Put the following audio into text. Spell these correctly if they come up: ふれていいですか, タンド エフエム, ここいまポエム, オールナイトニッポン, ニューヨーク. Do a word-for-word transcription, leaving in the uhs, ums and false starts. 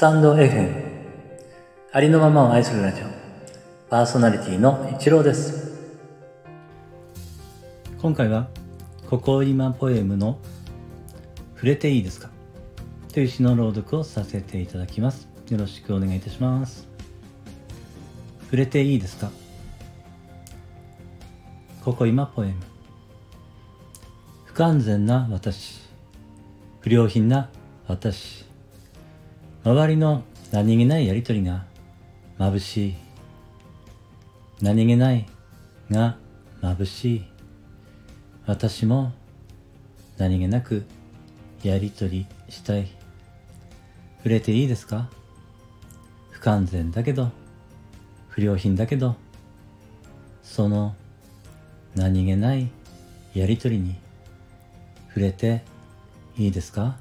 タンド エフエム ありのままを愛するラジオ、パーソナリティの一郎です。今回はここ今ポエムの触れていいですかという詩の朗読をさせていただきます。よろしくお願いいたします。触れていいですか。ここ今ポエム。不完全な私、不良品な私、周りの何気ないやりとりが眩しい。何気ないが眩しい。私も何気なくやりとりしたい。触れていいですか。不完全だけど、不良品だけど、その何気ないやりとりに触れていいですか。